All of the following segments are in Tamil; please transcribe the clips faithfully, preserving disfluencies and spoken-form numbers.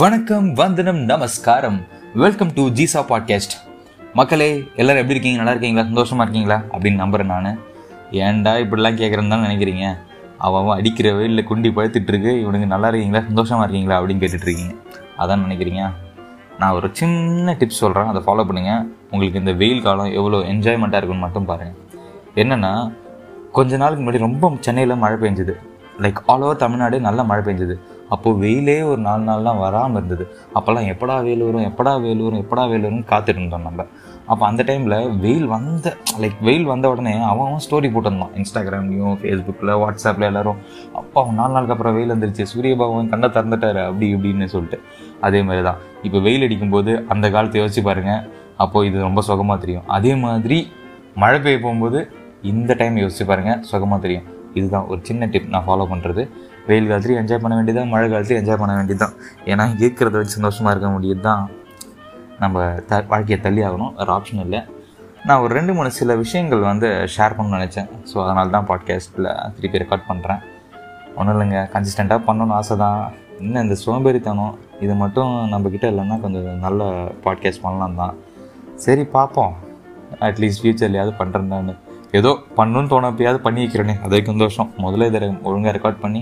வணக்கம், வந்தனம், நமஸ்காரம். வெல்கம் டு ஜீசா பாட்காஸ்ட். மக்களே, எல்லோரும் எப்படி இருக்கீங்க? நல்லா இருக்கீங்களா? சந்தோஷமாக இருக்கீங்களா அப்படின்னு நம்புகிறேன். நான் ஏன்டா இப்படிலாம் கேட்குறேன்னு தான் நினைக்கிறீங்க. அவன் அடிக்கிற வெயிலில் குண்டி பழுத்துட்ருக்கு, இவனுக்கு நல்லா இருக்கீங்களா, சந்தோஷமாக இருக்கீங்களா அப்படின்னு கேட்டுட்ருக்கீங்க. அதான் நினைக்கிறீங்க. நான் ஒரு சின்ன டிப்ஸ் சொல்கிறேன், அதை ஃபாலோ பண்ணுங்கள். உங்களுக்கு இந்த வெயில் காலம் எவ்வளோ என்ஜாய்மெண்ட்டாக இருக்குன்னு மட்டும் பாருங்கள். என்னென்னா, கொஞ்ச நாளுக்கு முன்னாடி ரொம்ப சென்னையில் மழை பெஞ்சுது. லைக் ஆல் ஓவர் தமிழ்நாடு நல்லா மழை பெஞ்சுது. அப்போது வெயிலே ஒரு நாலு நாள்லாம் வராமல் இருந்தது. அப்போல்லாம் எப்படா வெயில் வரும், எப்படா வெயில் வரும், எப்படா வெயில் வரும்னு காத்துட்டு இருந்தோம் நம்ம. அப்போ அந்த டைமில் வெயில் வந்த லைக் வெயில் வந்த உடனே அவன் ஸ்டோரி போட்டிருந்தான். இன்ஸ்டாகிராம்லேயும் ஃபேஸ்புக்கில் வாட்ஸ்அப்பில் எல்லோரும் அப்பா அவன் நாலு நாளுக்கு அப்புறம் வெயில் வந்துருச்சு, சூரிய பகவான் கண்ணை திறந்துட்டார் அப்படி இப்படின்னு சொல்லிட்டு. அதே மாதிரி தான் இப்போ வெயில் அடிக்கும்போது அந்த காலத்தை யோசிச்சு பாருங்கள். அப்போது இது ரொம்ப சுகமாக தெரியும். அதே மாதிரி மழை பெய்ய போகும்போது இந்த டைம் யோசிச்சு பாருங்கள், சுகமாக தெரியும். இதுதான் ஒரு சின்ன டிப் நான் ஃபாலோ பண்ணுறது. வெயில் காலத்துலேயும் என்ஜாய் பண்ண வேண்டியதுதான், மழை காலத்துலேயும் என்ஜாய் பண்ண வேண்டியது தான். ஏன்னா இருக்கிறத வச்சு சந்தோஷமாக இருக்க முடியாது தான். நம்ம த வாழ்க்கையை தள்ளி ஆகணும், ஒரு ஆப்ஷன் இல்லை. நான் ஒரு ரெண்டு மூணு சில விஷயங்கள் வந்து ஷேர் பண்ணணும்னு நினச்சேன். ஸோ அதனால தான் பாட்காஸ்ட்டில் திருப்பி ரெக்கார்ட் பண்ணுறேன். ஒன்றும் இல்லைங்க, கன்சிஸ்டண்ட்டாக பண்ணணும்னு ஆசை தான். இன்னும் இந்த சோம்பேறித்தனம் இது மட்டும் நம்மக்கிட்ட இல்லைன்னா கொஞ்சம் நல்ல பாட்காஸ்ட் பண்ணலாம் தான். சரி பார்ப்போம், அட்லீஸ்ட் ஃப்யூச்சர்லையாவது பண்ணுறேன்னு ஏதோ பண்ணணுன்னு தோணப்பையாவது பண்ணி வைக்கிறேனே, அதுக்கு சந்தோஷம். முதல்ல இதை ஒழுங்காக ரெக்கார்ட் பண்ணி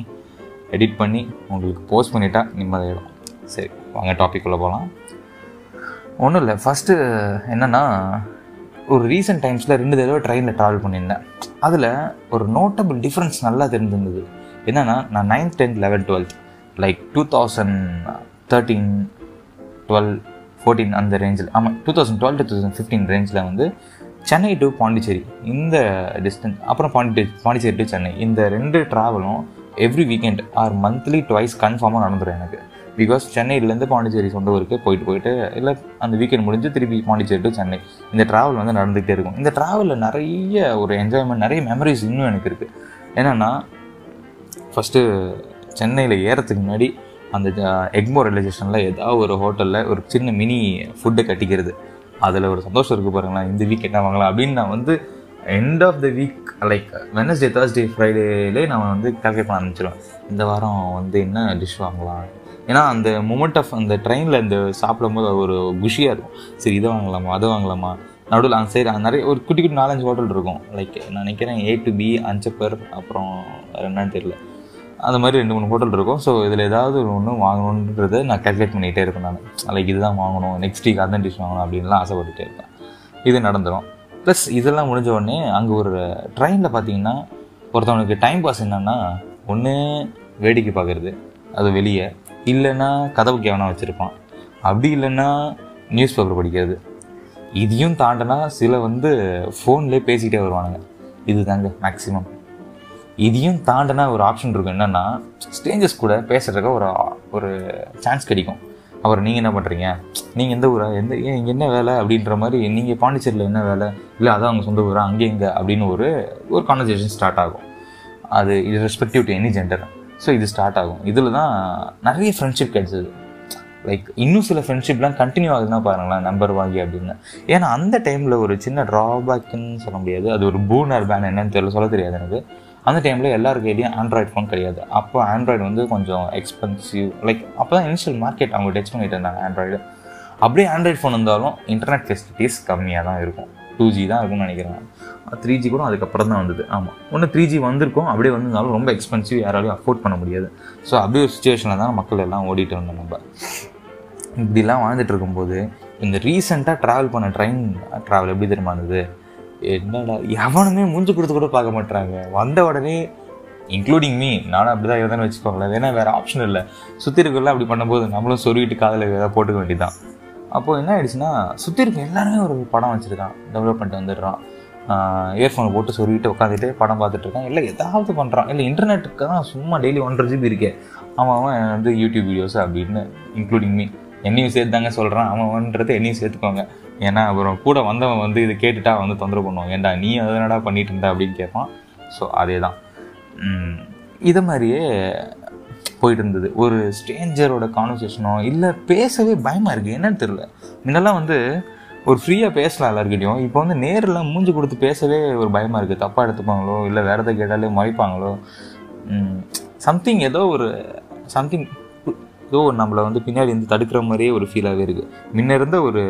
எடிட் பண்ணி உங்களுக்கு போஸ்ட் பண்ணிட்டா நிம்மதியாகிடும். சரி வாங்க டாபிக் உள்ள போகலாம். ஒன்றும் இல்லை, ஃபஸ்ட்டு என்னென்னா, ஒரு ரீசன்ட் டைம்ஸில் ரெண்டு தடவை ட்ரெயினில் ட்ராவல் பண்ணியிருந்தேன். அதில் ஒரு நோட்டபிள் டிஃப்ரென்ஸ் நல்லா தெரிஞ்சிருந்தது. என்னென்னா, நான் ninth tenth eleventh twelfth like two thousand thirteen twelve fourteen அந்த ரேஞ்சில், ஆமாம் two thousand twelve two thousand fifteen ரேஞ்சில் வந்து சென்னை டு பாண்டிச்சேரி இந்த டிஸ்டன்ஸ், அப்புறம் பாண்டி பாண்டிச்சேரி டு சென்னை இந்த ரெண்டு ட்ராவலும் every weekend or monthly twice கன்ஃபார்மாக நடந்துடும் எனக்கு. பிகாஸ் சென்னையிலேருந்து பாண்டிச்சேரி சொந்த ஊருக்கு போயிட்டு போயிட்டு இல்லை அந்த வீக்கெண்ட் முடிஞ்சு திருப்பி பாண்டிச்சேரி டு சென்னை இந்த ட்ராவல் வந்து நடந்துகிட்டே இருக்கும். இந்த ட்ராவலில் நிறைய ஒரு என்ஜாய்மெண்ட், நிறைய மெமரிஸ் இன்னும் எனக்கு இருக்குது. என்னென்னா, ஃபஸ்ட்டு சென்னையில் ஏறத்துக்கு முன்னாடி அந்த எக்மோர் ரயில்வே ஸ்டேஷனில் ஏதாவது ஒரு ஹோட்டலில் ஒரு சின்ன மினி ஃபுட்டு கட்டிக்கிறது, அதில் ஒரு சந்தோஷம் இருக்குது பாருங்களேன். இந்த வீக் என்ன வாங்கலாம் அப்படின்னு நான் வந்து end of the week like Wednesday Thursday ஃப்ரைடேலேயே நான் வந்து கால்குலேட் பண்ண ஆரம்பிச்சிடுவேன், இந்த வாரம் வந்து என்ன டிஷ் வாங்கலாம். ஏன்னா அந்த மூமெண்ட் ஆஃப் அந்த ட்ரெயினில் இந்த சாப்பிடும் போது ஒரு குஷியாக இருக்கும். சரி இதை வாங்கலாமா, அதை வாங்கலாமா, நடுவில் அந்த சரி நிறைய ஒரு குட்டி குட்டி நாலஞ்சு ஹோட்டல் இருக்கும். லைக் நான் நினைக்கிறேன் ஏ டு பி, அஞ்சப்பர், அப்புறம் என்னன்னு தெரியல, அந்த மாதிரி ரெண்டு மூணு ஹோட்டல் இருக்கும். ஸோ இதில் ஏதாவது ஒன்று வாங்கணுன்றதை நான் கேல்குலேட் பண்ணிகிட்டே இருக்கேன். நான் லைக் இதுதான் வாங்கணும், நெக்ஸ்ட் வீக் அதான் டிஷ் வாங்கணும் அப்படின்லாம் ஆசைப்பட்டுகிட்டே இருக்கேன். இது நடந்துடும். ப்ளஸ் இதெல்லாம் முடிஞ்ச உடனே அங்கே ஒரு ட்ரெயினில் பார்த்தீங்கன்னா ஒருத்தவனுக்கு டைம் பாஸ் என்னென்னா, ஒன்று வேடிக்கை பார்க்குறது, அது வெளியே இல்லைன்னா கதவுக்கு எவனா வச்சுருப்பான், அப்படி இல்லைன்னா நியூஸ் பேப்பர் படிக்கிறது. இதையும் தாண்டினா சில வந்து ஃபோன்லேயே பேசிக்கிட்டே வருவானுங்க. இது தாங்க மேக்ஸிமம். இதையும் தாண்டினா ஒரு ஆப்ஷன் இருக்கும். என்னென்னா, ஸ்ட்ரேஞ்சர்ஸ் கூட பேசுகிறதுக்கு ஒரு ஒரு சான்ஸ் கிடைக்கும். அப்புறம் நீங்கள் என்ன பண்ணுறீங்க, நீங்கள் எந்த ஊரா, எந்த ஏன் என்ன வேலை அப்படின்ற மாதிரி, நீங்கள் பாண்டிச்சேரியில் என்ன வேலை, இல்லை அதான் அவங்க சொந்த ஊரா, அங்கே எங்கே அப்படின்னு ஒரு ஒரு கான்வர்சேஷன் ஸ்டார்ட் ஆகும். அது இது respective to any gender. So இது ஸ்டார்ட் ஆகும். இதில் தான் நிறைய ஃப்ரெண்ட்ஷிப் கிடைச்சது. லைக் இன்னும் சில ஃப்ரெண்ட்ஷிப்லாம் கண்டினியூ ஆகுதுன்னா பாருங்களேன், நம்பர் வாங்கி அப்படின்னு. ஏன்னா அந்த டைமில் ஒரு சின்ன ட்ராபேக்குன்னு சொல்ல முடியாது, அது ஒரு பூனர் பேன் என்னன்னு தெரியல, சொல்ல தெரியாது எனக்கு. அந்த டைமில் எல்லாருக்கும் கையிலையும் ஆண்ட்ராய்டு ஃபோன் கிடையாது. அப்போ ஆண்ட்ராய்டு வந்து கொஞ்சம் எக்ஸ்பென்சிவ். லைக் அப்போ தான் இனிஷியல் மார்க்கெட் அவங்க டச் பண்ணிட்டு இருந்தாங்க ஆண்ட்ராய்டு. அப்படியே ஆண்ட்ராய்டு ஃபோன் இருந்தாலும் இன்டர்நெட் ஃபெசிலிட்டிஸ் கம்மியாக தான் இருக்கும். டூ ஜி தான் இருக்கும்னு நினைக்கிறேன். த்ரீ ஜி கூட அதுக்கப்புறம் தான் வந்தது. ஆமாம், ஒன்று த்ரீ ஜி வந்திருக்கும், அப்படியே வந்திருந்தாலும் ரொம்ப எக்ஸ்பென்சிவ், யாராலையும் அஃபோர்ட் பண்ண முடியாது. ஸோ அப்படி ஒரு சுச்சுவேஷனில் தான் மக்கள் எல்லாம் ஓடிட்டு இருந்தோம் நம்ம. இப்படிலாம் வாழ்ந்துட்டு இருக்கும்போது இந்த ரீசெண்டாக ட்ராவல் பண்ண ட்ரெயின் ட்ராவல் எப்படி தெரியுமானது, என்னடா எவனுமே மூஞ்சி கொடுத்து கூட பார்க்க மாட்டாங்க வந்த உடனே, இன்க்ளூடிங் மீ. நானும் அப்படி தான் எதானு வச்சுக்கோங்களேன். ஏன்னா வேறு ஆப்ஷன் இல்லை, சுற்றி இருக்கலாம். அப்படி பண்ணும்போது நம்மளும் சொருகிட்டு காதில் எதாவது போட்டுக்க வேண்டியதான். அப்போது என்ன ஆயிடுச்சுன்னா, சுற்றி இருக்க எல்லாருமே ஒரு படம் வச்சுருக்கான், டெவலப் பண்ணிட்டு வந்துடுறான், இயர்ஃபோனை போட்டு சொருகிட்டு உட்காந்துட்டு படம் பார்த்துட்டு இருக்கான், இல்லை ஏதாவது பண்ணுறான், இல்லை இன்டர்நெட்டுக்கு தான் சும்மா டெய்லி ஒன்றரை ஜிபி இருக்கேன். அவன் அவன் வந்து யூடியூப் வீடியோஸ் அப்படின்னு இன்க்ளூடிங் மீ என்னையும் சேர்த்து தாங்க சொல்கிறான். அவன் அவன்றது என்னையும் சேர்த்துக்கோங்க. ஏன்னா அப்புறம் கூட வந்தவன் வந்து இதை கேட்டுட்டா வந்து தொந்தரவு பண்ணுவாங்க, ஏண்டா நீ அதனடா பண்ணிட்டு இருந்தா அப்படின்னு கேட்பான். ஸோ அதே தான் இதை மாதிரியே போயிட்டு இருந்தது. ஒரு ஸ்ட்ரேஞ்சரோட கான்வர்சேஷனோ இல்லை பேசவே பயமாக இருக்குது, என்னன்னு தெரியல. முன்னெல்லாம் வந்து ஒரு ஃப்ரீயாக பேசலாம் எல்லாருக்கிட்டையும், இப்போ வந்து நேரில் மூஞ்சி கொடுத்து பேசவே ஒரு பயமாக இருக்குது. தப்பாக எடுத்துப்பாங்களோ, இல்லை வேறு எதை கேட்டாலே மறைப்பாங்களோ, சம்திங் ஏதோ ஒரு சம்திங் ஸோ நம்மளை வந்து பின்னாடி வந்து தடுக்கிற மாதிரியே ஒரு ஃபீலாகவே இருக்குது. முன்ன இருந்த ஒரு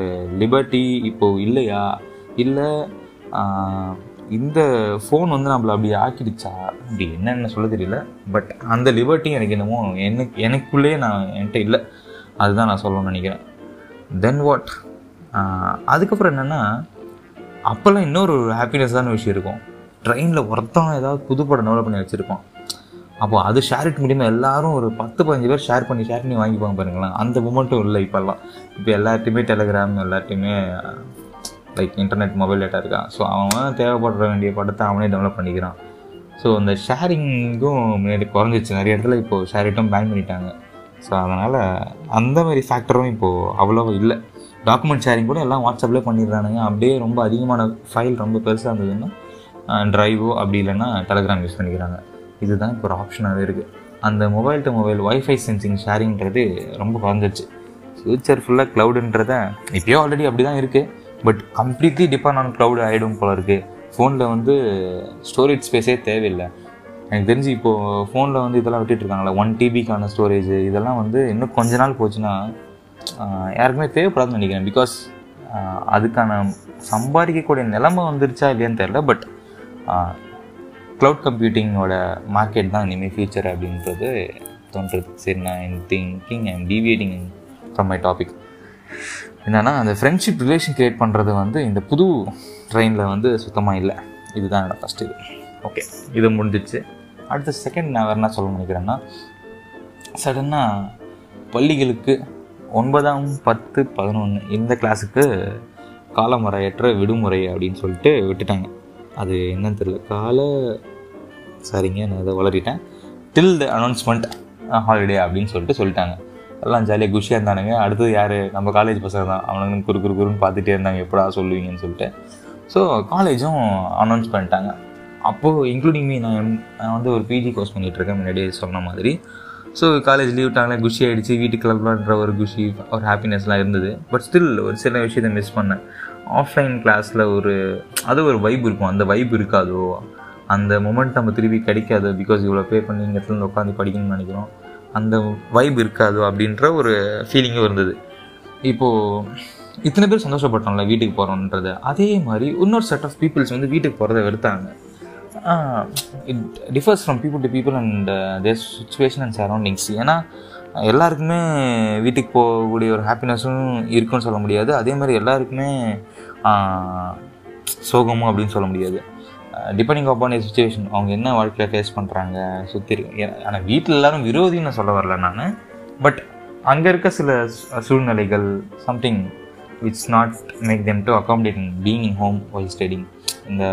லிபர்ட்டி இப்போது இல்லையா, இல்லை இந்த ஃபோன் வந்து நம்மளை அப்படி ஆக்கிடுச்சா, அப்படி என்னென்னு சொல்ல தெரியல. பட் அந்த லிபர்ட்டி எனக்கு என்னமோ எனக்கு எனக்குள்ளேயே நான் என்கிட்ட இல்லை, அதுதான் நான் சொல்லணும்னு நினைக்கிறேன். தென் வாட் அதுக்கப்புறம் என்னென்னா, அப்போல்லாம் இன்னொரு ஹாப்பினஸ்ஸான விஷயம் இருக்கும். ட்ரெயினில் ஒருத்தன் ஏதாவது புதுப்படம் டெவலப் பண்ணி வச்சுருப்பான், அப்போ அது ஷேர் இட் முடியுமா, எல்லோரும் ஒரு பத்து பதினஞ்சு பேர் ஷேர் பண்ணி ஷேர் பண்ணி வாங்கிப்பாங்க பாருங்களேன். அந்த மூமெண்ட்டும் இல்லை இப்போல்லாம். இப்போ எல்லார்ட்டையுமே டெலிகிராம், எல்லார்ட்டையுமே லைக் இன்டர்நெட் மொபைல் டேட்டா இருக்கான். ஸோ அவன் தேவைப்படுற வேண்டிய படத்தை அவனே டெவலப் பண்ணிக்கிறான். ஸோ அந்த ஷேரிங்கும் முன்னாடி குறைஞ்சிச்சு நிறைய இடத்துல. இப்போது ஷேர் இட்டும் பேன் பண்ணிட்டாங்க. ஸோ அதனால் அந்த மாதிரி ஃபேக்டரும் இப்போது அவ்வளோவா இல்லை. டாக்குமெண்ட் ஷேரிங் கூட எல்லாம் வாட்ஸ்அப்லேயே பண்ணிடுறானுங்க. அப்படியே ரொம்ப அதிகமான ஃபைல் ரொம்ப பெருசாக இருந்ததுன்னா ட்ரைவோ, அப்படி இல்லைன்னா டெலிகிராம் யூஸ் பண்ணிக்கிறாங்க. இதுதான் இப்போ ஒரு ஆப்ஷனாகவே இருக்குது. அந்த mobile to mobile wifi sensing ஷேரிங்கிறது ரொம்ப குறைஞ்சிருச்சு. ஃப்யூச்சர் ஃபுல்லாக க்ளவுடுன்றதை இப்போயோ ஆல்ரெடி அப்படி தான் இருக்குது. But completely depend on cloud ஆகிடும் போல இருக்குது. ஃபோனில் வந்து ஸ்டோரேஜ் ஸ்பேஸே தேவையில்லை எனக்கு தெரிஞ்சு. இப்போது ஃபோனில் வந்து இதெல்லாம் விட்டுட்டுருக்காங்களா, ஒன் டிபிக்கான ஸ்டோரேஜ், இதெல்லாம் வந்து இன்னும் கொஞ்ச நாள் போச்சுன்னா யாருக்குமே தேவைப்படாதுன்னு நினைக்கிறேன். பிகாஸ் அதுக்கான சம்பாதிக்கக்கூடிய நிலைமை வந்துருச்சா இல்லையான்னு தெரில. பட் க்ளவுட் கம்ப்யூட்டிங்கோட மார்க்கெட் தான் இனிமேல் ஃபியூச்சர் அப்படின்றது தோன்றுறது. சரி, நான் I am thinking I am deviating from my topic. என்னென்னா, அந்த ஃப்ரெண்ட்ஷிப் ரிலேஷன் க்ரியேட் பண்ணுறது வந்து இந்த புது ட்ரெயினில் வந்து சுத்தமாக இல்லை. இதுதான் என்னோடய ஃபஸ்ட்டு இது. ஓகே, இது முடிஞ்சிச்சு. அடுத்த செகண்ட் நான் வேறு என்ன சொல்ல நினைக்கிறேன்னா, சடனாக பள்ளிகளுக்கு ஒன்பதாம் பத்து பதினொன்று இந்த கிளாஸுக்கு காலமுறையற்ற விடுமுறை அப்படின்னு சொல்லிட்டு விட்டுட்டாங்க. அது என்னன்னு தெரியல. கால சரிங்க நான் அதை வளரிட்டேன் டில் த அனௌன்ஸ்மெண்ட் ஹாலிடே அப்படின்னு சொல்லிட்டு சொல்லிட்டாங்க. எல்லாம் ஜாலியாக குஷியாக இருந்தானுங்க. அடுத்தது யார், நம்ம காலேஜ் பசங்க தான். அவனுங்க குறு குறு குறுன்னு பார்த்துட்டே இருந்தாங்க, எப்படா சொல்லுவீங்கன்னு சொல்லிட்டு. ஸோ காலேஜும் அனௌன்ஸ் பண்ணிட்டாங்க. அப்போது இன்க்ளூடிங் மீ, நான் நான் வந்து ஒரு பிஜி கோர்ஸ் பண்ணிகிட்ருக்கேன் முன்னாடியே சொன்ன மாதிரி. ஸோ காலேஜ் லீவ் விட்டாங்களே, குஷி ஆகிடுச்சு, வீட்டுக்கு கிளம்பலான்ற ஒரு குஷி ஒரு ஹாப்பினஸ்லாம் இருந்தது. பட் ஸ்டில் ஒரு சில விஷயத்தை மிஸ் பண்ணேன். ஆஃப்லைன் கிளாஸில் ஒரு அது ஒரு வைப் இருக்கும், அந்த வைப் இருக்காதோ, அந்த மொமெண்ட் நம்ம திருப்பி கிடைக்காது. பிகாஸ் இவ்வளோ பே பண்ணி இங்கே இடத்துல உட்காந்து படிக்கணும்னு நினைக்கிறோம், அந்த வைப் இருக்காது அப்படின்ற ஒரு ஃபீலிங்கும் இருந்தது. இப்போது இத்தனை பேர் சந்தோஷப்பட்டோம்ல வீட்டுக்கு போகிறோன்றது, அதே மாதிரி இன்னொரு செட் ஆஃப் பீப்புள்ஸ் வந்து வீட்டுக்கு போகிறத வெறுத்தாங்க. It differs from people to people and their situation and surroundings. ஏன்னா எல்லாருக்குமே வீட்டுக்கு போகக்கூடிய ஒரு ஹாப்பினஸும் இருக்குன்னு சொல்ல முடியாது. அதே மாதிரி எல்லாருக்குமே சோகமும் அப்படின்னு சொல்ல முடியாது. டிபெண்டிங் அப்பான் சுச்சுவேஷன், அவங்க என்ன வாழ்க்கையில் ஃபேஸ் பண்ணுறாங்க சுற்றி. ஆனால் வீட்டில் எல்லோரும் விரோதின்னு நான் சொல்ல வரல நான். பட் அங்கே இருக்க சில சூழ்நிலைகள் something விட்ஸ் not make them to accommodate being in home while studying. இந்த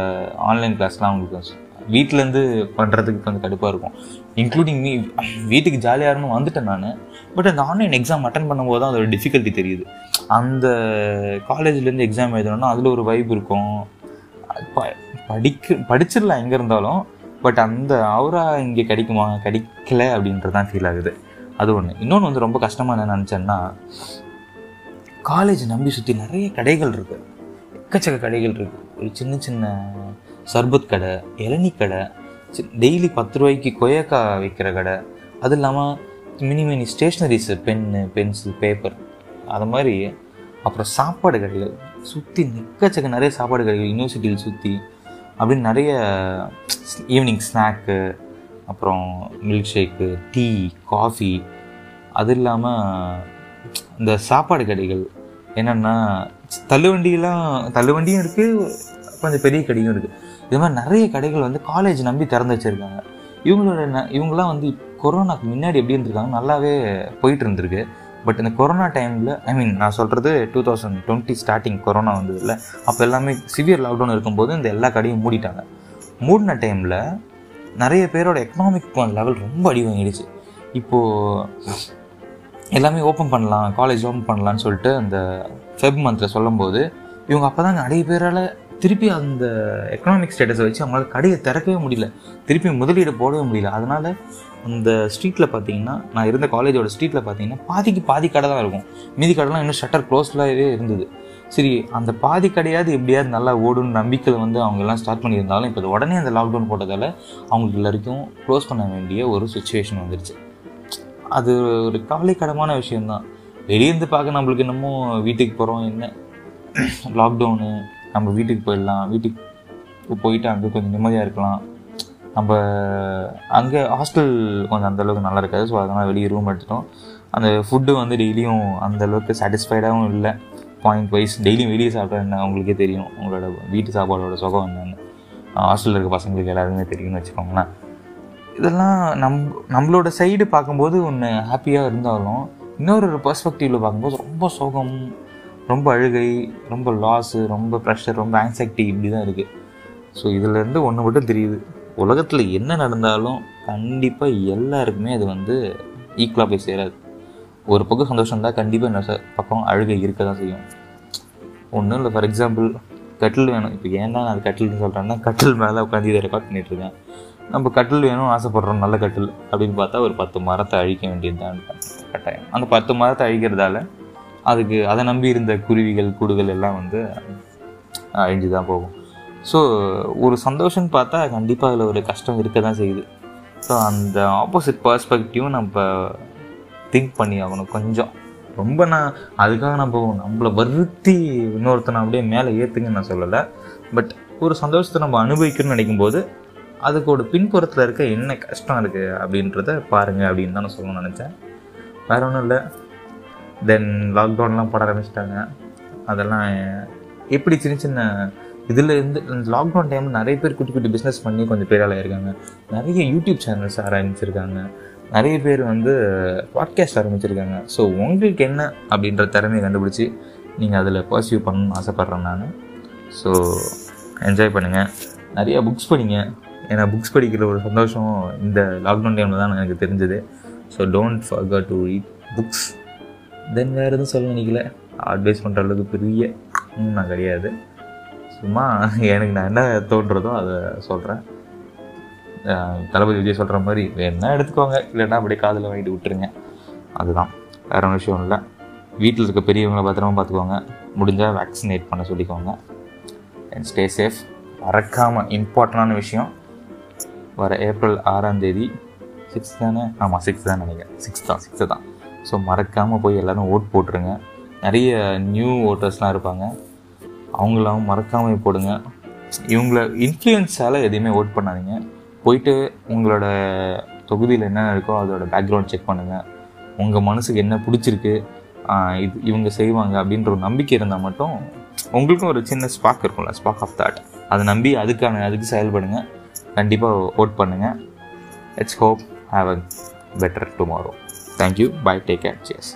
ஆன்லைன் கிளாஸ்லாம் அவங்களுக்கு வீட்டிலேருந்து பண்ணுறதுக்கு கொஞ்சம் கடுப்பாக இருக்கும். இன்க்ளூடிங் மீ, வீட்டுக்கு ஜாலியாக இருந்தும் வந்துட்டேன் நான். பட் அந்த ஆன்லைன் எக்ஸாம் அட்டன் பண்ணும்போது தான் அதோட டிஃபிகல்ட்டி தெரியுது. அந்த காலேஜ்லேருந்து எக்ஸாம் எழுதணும்னா அதில் ஒரு வைப் இருக்கும். படிக்க படிச்சிடலாம் எங்கே இருந்தாலும். பட் அந்த அவரா இங்கே கிடைக்குமா, கிடைக்கல அப்படின்றது தான் ஃபீல் ஆகுது. அது ஒன்று. இன்னொன்று வந்து ரொம்ப கஷ்டமாக என்ன நினச்சேன்னா, காலேஜ் நம்பி சுற்றி நிறைய கடைகள் இருக்குது, எக்கச்சக்க கடைகள் இருக்குது. ஒரு சின்ன சின்ன சர்பத் கடை, இளநீ கடை, சி டெய்லி பத்து ரூபாய்க்கு கொய்யாக்கா விற்கிற கடை, அது இல்லாமல் mini mini stationeries, pen pencil paper, அது மாதிரி. அப்புறம் சாப்பாடு கடைகள் சுற்றி எக்கச்சக்க நிறைய சாப்பாடு கடைகள் யூனிவர்சிட்டியில் சுற்றி அப்படின்னு நிறைய ஈவினிங் ஸ்நாக்கு, அப்புறம் மில்க் ஷேக்கு, டீ, காஃபி, அது இல்லாமல் இந்த சாப்பாடு கடைகள். என்னென்னா தள்ளுவண்டியெலாம் தள்ளுவண்டியும் இருக்குது, கொஞ்சம் பெரிய கடையும் இருக்குது. இது மாதிரி நிறைய கடைகள் வந்து காலேஜ் நம்பி திறந்து வச்சுருக்காங்க. இவங்களோட ந இவங்களாம் வந்து கொரோனாக்கு முன்னாடி எப்படி இருந்திருக்காங்க, நல்லாவே போயிட்டு இருந்திருக்கு. பட் இந்த கொரோனா டைமில், ஐ மீன் நான் சொல்கிறது two thousand twenty starting corona வந்ததில்ல, அப்போ எல்லாமே சிவியர் லாக்டவுன் இருக்கும்போது இந்த எல்லா கடையும் மூடிட்டாங்க. மூடின டைமில் நிறைய பேரோட எக்கனாமிக் லெவல் ரொம்ப அடி வாங்கிடுச்சு. இப்போது எல்லாமே ஓப்பன் பண்ணலாம், காலேஜ் ஓப்பன் பண்ணலான்னு சொல்லிட்டு அந்த ஃபெப் மந்தில் சொல்லும்போது இவங்க அப்போ தான் நிறைய பேரால் திருப்பி அந்த எக்கனாமிக் ஸ்டேட்டஸை வச்சு அவங்களால கடையை திறக்கவே முடியல, திருப்பி முதலீடு போடவே முடியல. அதனால் அந்த ஸ்ட்ரீட்டில் பார்த்தீங்கன்னா, நான் இருந்த காலேஜோட ஸ்ட்ரீட்டில் பார்த்தீங்கன்னா பாதிக்கு பாதி கடை தான் இருக்கும், மீதி கடைலாம் இன்னும் ஷட்டர் க்ளோஸ்லாகவே இருந்தது. சரி, அந்த பாதி கடையாவது எப்படியாவது நல்லா ஓடுன்னு நம்பிக்கையில் வந்து அவங்கெல்லாம் ஸ்டார்ட் பண்ணியிருந்தாலும் இப்போ உடனே அந்த லாக்டவுன் போட்டதால் அவங்களுக்கு எல்லாருக்கும் க்ளோஸ் பண்ண வேண்டிய ஒரு சுச்சுவேஷன் வந்துடுச்சு. அது ஒரு கவலைக்கிடமான விஷயந்தான். வெளியேருந்து பார்க்க நம்மளுக்கு இன்னமும் வீட்டுக்கு போகிறோம், என்ன லாக்டவுனு, நம்ம வீட்டுக்கு போயிடலாம், வீட்டுக்கு போயிட்டு அங்கே கொஞ்சம் நிம்மதியாக இருக்கலாம். நம்ம அங்கே ஹாஸ்டல் கொஞ்சம் அந்தளவுக்கு நல்லா இருக்காது. ஸோ அதனால் வெளியே ரூம் எடுத்துட்டோம். அந்த ஃபுட்டு வந்து டெய்லியும் அந்தளவுக்கு சாட்டிஸ்ஃபைடாகவும் இல்லை. பாயிண்ட் வைஸ் டெய்லியும் வெளியே சாப்பிட்டா என்ன அவங்களுக்கே தெரியும், அவங்களோட வீட்டு சாப்பாடோட சுகம் என்னென்னு ஹாஸ்டலில் இருக்க பசங்களுக்கு எல்லாருமே தெரியும்னு வச்சுக்கோங்களேன். இதெல்லாம் நம் நம்மளோட சைடு பார்க்கும்போது ஒன்று ஹாப்பியாக இருந்தாலும், இன்னொரு ஒரு பெர்ஸ்பெக்டிவில் பார்க்கும்போது ரொம்ப சோகம், ரொம்ப அழுகை, ரொம்ப லாஸு, ரொம்ப ப்ரெஷர், ரொம்ப ஆங்ஸைட்டி இப்படி தான் இருக்குது. ஸோ இதிலேருந்து ஒன்று மட்டும் தெரியுது, உலகத்தில் என்ன நடந்தாலும் கண்டிப்பாக எல்லாருக்குமே அது வந்து ஈக்குவலாக போய் சேராது. ஒரு பக்கம் சந்தோஷம் இருந்தால் கண்டிப்பாக என்ன பக்கம் அழுகை இருக்க தான் செய்யும். ஒன்றும் இல்லை, ஃபார் எக்ஸாம்பிள் கட்டில் வேணும். இப்போ ஏன்னா நான் அது கட்டில்னு சொல்கிறேன்னா, கட்டில் மேலே உட்காந்து இதை ரெக்கார்ட் பண்ணிகிட்ருக்கேன். நம்ம கட்டில் வேணும்னு ஆசைப்படுறோம், நல்ல கட்டில் அப்படின்னு பார்த்தா ஒரு பத்து மரத்தை அழிக்க வேண்டியதுதான் கட்டாயம். அந்த பத்து மரத்தை அழிக்கிறதால அதுக்கு அதை நம்பி இருந்த குருவிகள் கூடுகள் எல்லாம் வந்து அழிஞ்சு தான் போகும். ஸோ ஒரு சந்தோஷம்னு பார்த்தா கண்டிப்பாக அதில் ஒரு கஷ்டம் இருக்க தான் செய்யுது. ஸோ அந்த ஆப்போசிட் பெர்ஸ்பெக்டிவும் நம்ம திங்க் பண்ணி ஆகணும் கொஞ்சம். ரொம்ப நான் அதுக்காக நம்ம நம்மளை வருத்தி இன்னொருத்தனை அப்படியே மேலே ஏற்றுங்கன்னு நான் சொல்லலை. பட் ஒரு சந்தோஷத்தை நம்ம அனுபவிக்கணும்னு நினைக்கும்போது அதுக்கோட பின்புறத்தில் இருக்க என்ன கஷ்டம் இருக்குது அப்படின்றத பாருங்கள் அப்படின்னு தான் நான் சொல்லணும்னு நினச்சேன். வேறு ஒன்றும் இல்லை. தென் லாக்டவுன்லாம் போட ஆரம்பிச்சிட்டாங்க. அதெல்லாம் எப்படி சின்ன சின்ன இதில் இருந்து லாக்டவுன் டைமில் நிறைய பேர் குட்டி குட்டி பிஸ்னஸ் பண்ணி கொஞ்சம் பேரால் ஆகிருக்காங்க. நிறைய யூடியூப் சேனல்ஸ் ஆரம்பிச்சிருக்காங்க. நிறைய பேர் வந்து பாட்காஸ்ட் ஆரம்பிச்சிருக்காங்க. ஸோ உங்களுக்கு என்ன அப்படின்ற திறமையை கண்டுபிடிச்சி நீங்கள் அதில் பர்சியூ பண்ணணும்னு ஆசைப்பட்றேன் நான். ஸோ என்ஜாய் பண்ணுங்கள். நிறையா புக்ஸ் படிங்க. ஏன்னா புக்ஸ் படிக்கிற ஒரு சந்தோஷம் இந்த லாக்டவுன் டைமில் தான் எனக்கு தெரிஞ்சது. So don't forget to read books. Then வேறு எதுவும் சொல்ல நினைக்கல. அட்வைஸ் பண்ணுற அளவுக்கு பெரிய நான் கிடையாது. சும்மா எனக்கு நான் என்ன தோன்றதோ அதை சொல்கிறேன். தளபதி விஜய் சொல்கிற மாதிரி வேணா எடுத்துக்கோங்க, இல்லைன்னா அப்படியே காதில் வாங்கிட்டு விட்டுருங்க. அதுதான், வேறு ஒன்றும் விஷயம் இல்லை. வீட்டில் இருக்க பெரியவங்களை பத்திரமா பார்த்துக்கோங்க. முடிஞ்சால் வேக்சினேட் பண்ண சொல்லிக்கோங்க. And stay safe. மறக்காமல் இம்பார்ட்டண்டான விஷயம், வர ஏப்ரல் ஆறாம் தேதி சிக்ஸ் தானே ஆமாம் சிக்ஸ் தான் நினைக்கிறேன் சிக்ஸ் தான் சிக்ஸு தான் ஸோ மறக்காமல் போய் எல்லோரும் ஓட் போட்டுருங்க. நிறைய நியூ ஓட்டர்ஸ்லாம் இருப்பாங்க, அவங்களாம் மறக்காமல் போடுங்க. இவங்கள இன்ஃப்ளூயன்ஸால் எதையுமே ஓட் பண்ணாதீங்க. போயிட்டு உங்களோட தொகுதியில் என்ன இருக்கோ அதோட பேக்ரவுண்ட் செக் பண்ணுங்கள். உங்கள் மனசுக்கு என்ன பிடிச்சிருக்கு, இது இவங்க செய்வாங்க அப்படின்ற ஒரு நம்பிக்கை இருந்தால் மட்டும் உங்களுக்கும் ஒரு சின்ன ஸ்பாக் இருக்கும்ல, ஸ்பாக் ஆஃப் தாட், அதை நம்பி அதுக்கான அதுக்கு செயல்படுங்க. கண்டிப்பாக ஓட் பண்ணுங்கள். Let's hope have a better tomorrow. Thank you, bye, take care, cheers.